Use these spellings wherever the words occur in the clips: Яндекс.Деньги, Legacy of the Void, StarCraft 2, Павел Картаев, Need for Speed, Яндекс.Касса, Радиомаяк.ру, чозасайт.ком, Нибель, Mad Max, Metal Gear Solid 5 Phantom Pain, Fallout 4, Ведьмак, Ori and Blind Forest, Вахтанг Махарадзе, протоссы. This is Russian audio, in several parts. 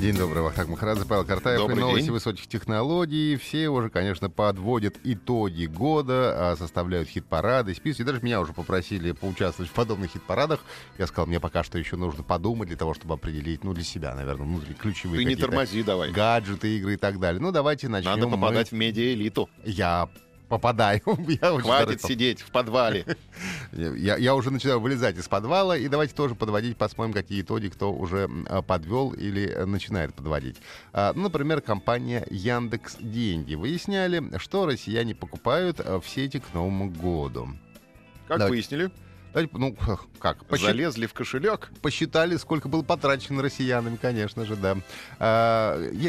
День добрый, Вахтанг Махарадзе, Павел Картаев. Добрый и новости день. Высоких технологий. Все уже, конечно, подводят итоги года, составляют хит-парады, списки. Даже меня уже попросили поучаствовать в подобных хит-парадах. Я сказал, мне пока что еще нужно подумать для того, чтобы определить, для себя, наверное, внутри ключевые ты какие-то не тормози, давай. Гаджеты, игры и так далее. Давайте начнем. Надо попадать в медиа-элиту. Я попадаю. Хватит сидеть в подвале. Я уже начинаю вылезать из подвала, и давайте тоже подводить, посмотрим, какие итоги кто уже подвел или начинает подводить. Например, компания «Яндекс.Деньги» выясняли, что россияне покупают в сети к Новому году. Как выяснили? Залезли в кошелек? Посчитали, сколько было потрачено россиянами, конечно же, да.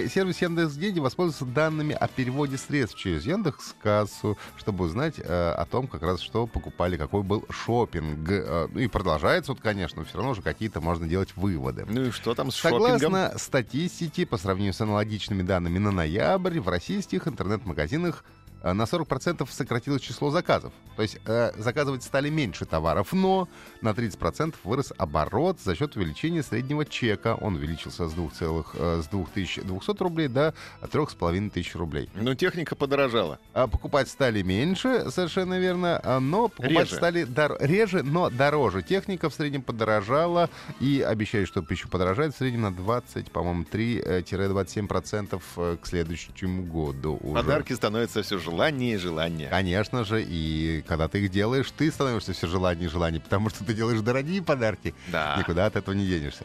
Сервис Яндекс.Деньги воспользовался данными о переводе средств через Яндекс.Кассу, чтобы узнать о том, как раз что покупали, какой был шопинг. И продолжается, конечно, все равно же какие-то можно делать выводы. И что там с шопингом? Согласно статистике, по сравнению с аналогичными данными на ноябрь, в российских интернет-магазинах на 40% сократилось число заказов. То есть заказывать стали меньше товаров, но на 30% вырос оборот за счет увеличения среднего чека. Он увеличился с 2200 рублей до 3500 рублей. Но техника подорожала. Покупать стали меньше, совершенно верно, но покупать стали реже, но дороже. Техника в среднем подорожала, и обещают, что еще подорожает в среднем на 20, по-моему, 3-27% к следующему году. Уже. Подарки становятся все желание и желание. Конечно же, и когда ты их делаешь, ты становишься все желание и желание, потому что ты делаешь дорогие подарки, да. Никуда от этого не денешься.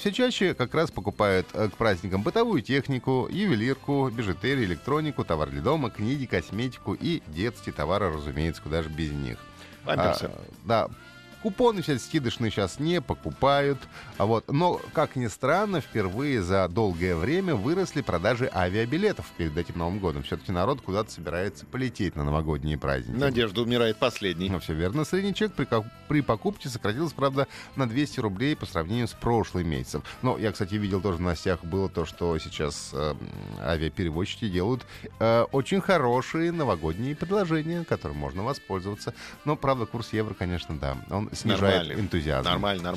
Все чаще как раз покупают к праздникам бытовую технику, ювелирку, бижутерию, электронику, товар для дома, книги, косметику и детские товары, разумеется, куда же без них. Купоны все скидочные сейчас не покупают. Но, как ни странно, впервые за долгое время выросли продажи авиабилетов перед этим Новым годом. Все-таки народ куда-то собирается полететь на новогодние праздники. Надежда умирает последней. Все верно. Средний чек при покупке сократился, правда, на 200 рублей по сравнению с прошлым месяцем. Я, кстати, видел тоже в новостях было то, что сейчас авиаперевозчики делают очень хорошие новогодние предложения, которым можно воспользоваться. Но, правда, курс евро, конечно, да, он снижает энтузиазм. Нормально.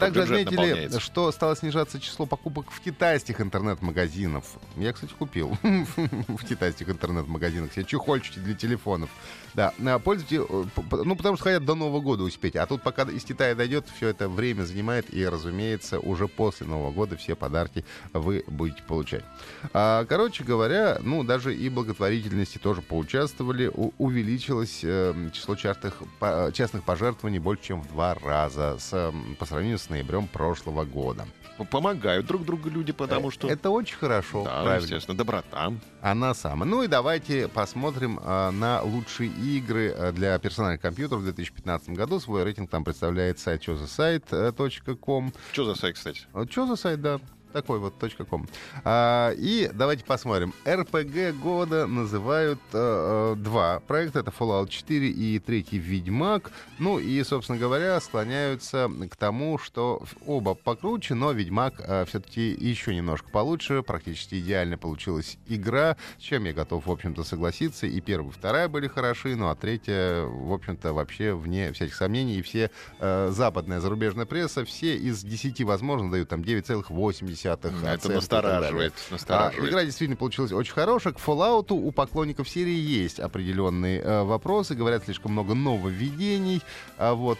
Также отметили, что стало снижаться число покупок в китайских интернет-магазинов. Я, кстати, купил в китайских интернет-магазинах все чехольчики для телефонов. Да, пользуйтесь, потому что хотят до Нового года успеть. А тут пока из Китая дойдет, все это время занимает. И, разумеется, уже после Нового года все подарки вы будете получать. Короче говоря, даже и благотворительности тоже поучаствовали. Увеличилось число частных пожертвований больше, чем в 2 раза по сравнению с ноябрем прошлого года. Помогают друг другу люди, потому что... Это очень хорошо. Да, правильно. Естественно, доброта. Она самая. Давайте посмотрим на лучшие игры для персональных компьютеров в 2015 году. Свой рейтинг там представляет сайт чозасайт.ком. Чё за сайт, кстати? Чё за сайт, да. Такой .com. И давайте посмотрим. РПГ года называют 2 проекта. Это Fallout 4 и 3-й Ведьмак. Собственно говоря, склоняются к тому, что оба покруче, но Ведьмак все-таки еще немножко получше. Практически идеально получилась игра, с чем я готов, в общем-то, согласиться. И 1-й, и 2-я были хороши, а 3-я, в общем-то, вообще вне всяких сомнений. И все западная зарубежная пресса, все из 10, возможно, дают там 9,8. Это настораживает. Игра действительно получилась очень хорошая. К Fallout у поклонников серии есть определенные вопросы. Говорят, слишком много нововведений,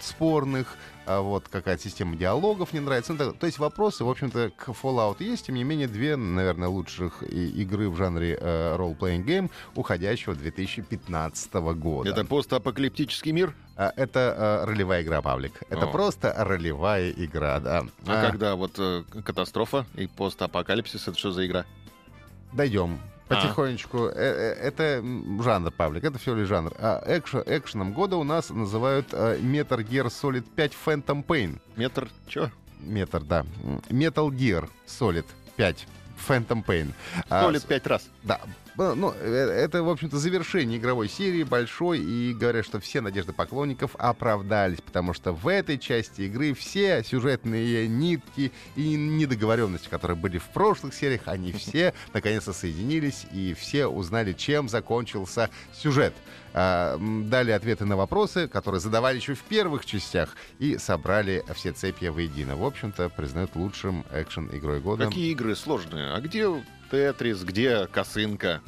спорных. Какая-то система диалогов не нравится. То есть вопросы, в общем-то, к Fallout есть. Тем не менее, 2, наверное, лучших игры в жанре role-playing game уходящего 2015 года. Это постапокалиптический мир? Это ролевая игра, Павлик. Это просто ролевая игра, да. Когда катастрофа и постапокалипсис, это что за игра? Дойдем. Потихонечку. Это жанр, Павлик, это все ли жанр. Экшеном года у нас называют Metal Gear Solid 5 Phantom Pain. Метр чё? Метр, да. Metal Gear Solid 5 Phantom Pain. Solid 5 раз. Да. Ну, это, в общем-то, завершение игровой серии, большой, и говорят, что все надежды поклонников оправдались, потому что в этой части игры все сюжетные нитки и недоговоренности, которые были в прошлых сериях, они все наконец-то соединились, и все узнали, чем закончился сюжет. Дали ответы на вопросы, которые задавали еще в первых частях, и собрали все цепи воедино. В общем-то, признают лучшим экшен-игрой года. Какие игры сложные? А где Тетрис, где Косынка?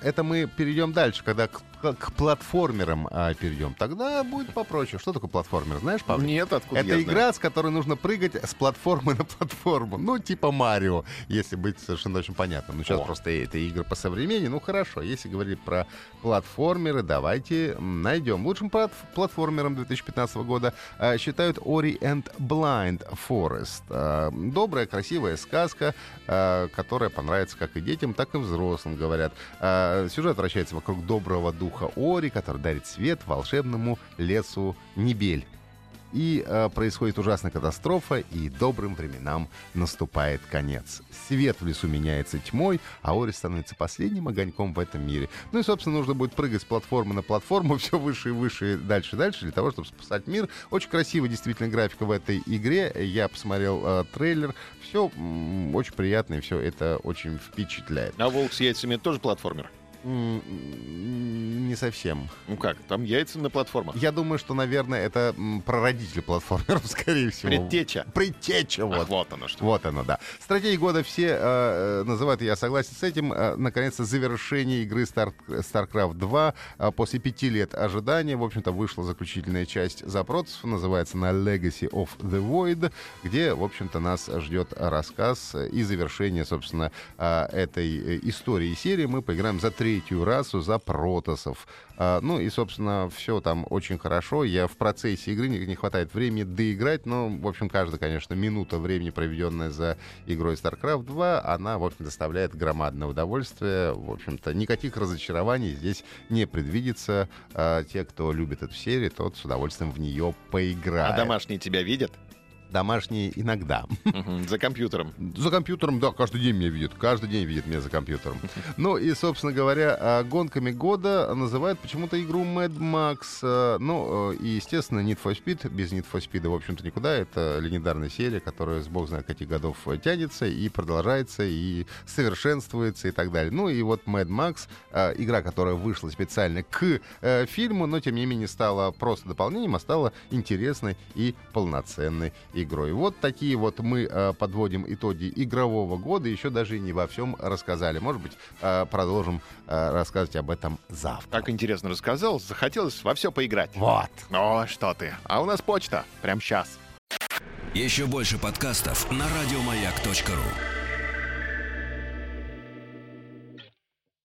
Это мы перейдем дальше, когда к платформерам перейдем. Тогда будет попроще. Что такое платформер? Знаешь, Павел? Нет, откуда я знаю? Это игра, с которой нужно прыгать с платформы на платформу. Ну, типа Марио, если быть совершенно очень понятным. Ну, сейчас просто это игры посовременнее. Ну, хорошо. Если говорить про платформеры, давайте найдем. Лучшим платформером 2015 года считают Ori and Blind Forest. Добрая, красивая сказка, которая понравится как и детям, так и взрослым, говорят. Сюжет вращается вокруг доброго духа Ори, который дарит свет волшебному лесу Нибель. И происходит ужасная катастрофа, и добрым временам наступает конец. Свет в лесу меняется тьмой, а Ори становится последним огоньком в этом мире. Ну и, собственно, нужно будет прыгать с платформы на платформу, все выше и выше, дальше и дальше, для того, чтобы спасать мир. Очень красивая действительно графика в этой игре. Я посмотрел трейлер. Все очень приятно, и все это очень впечатляет. А «Волк с яйцами» тоже платформер? Не совсем. Ну как, там яйца на платформах. Я думаю, что, наверное, это прародитель платформеров, скорее всего. Предтеча. Предтеча, вот. Ах, вот оно что. Вот оно, да. Стратегии года все называют, я согласен с этим, наконец-то завершение игры StarCraft 2. После 5 лет ожидания, в общем-то, вышла заключительная часть запросов, называется она Legacy of the Void, где, в общем-то, нас ждет рассказ и завершение, собственно, этой истории и серии. Мы поиграем за 3-ю расу, за протоссов. Ну и, собственно, все там очень хорошо. Я в процессе игры не хватает времени доиграть, но, в общем, каждая, конечно, минута времени, проведенная за игрой StarCraft 2, она, в общем, доставляет громадное удовольствие. В общем-то, никаких разочарований здесь не предвидится. Те, кто любит эту серию, тот с удовольствием в нее поиграет. А домашние тебя видят? Домашние иногда. За компьютером. За компьютером, да, каждый день меня видят. Каждый день видят меня за компьютером. Ну и, собственно говоря, гонками года называют почему-то игру Mad Max. Ну и, естественно, Need for Speed. Без Need for Speed, в общем-то, никуда. Это легендарная серия, которая с бог знает каких годов тянется и продолжается, и совершенствуется, и так далее. Ну и вот Mad Max, игра, которая вышла специально к фильму, но, тем не менее, стала просто дополнением, а стала интересной и полноценной игрой. Вот такие вот мы подводим итоги игрового года. Еще даже и не во всем рассказали. Может быть, продолжим рассказывать об этом завтра. Так интересно рассказал. Захотелось во все поиграть. Вот. О, что ты. А у нас почта. Прямо сейчас. Еще больше подкастов на радиомаяк.ру.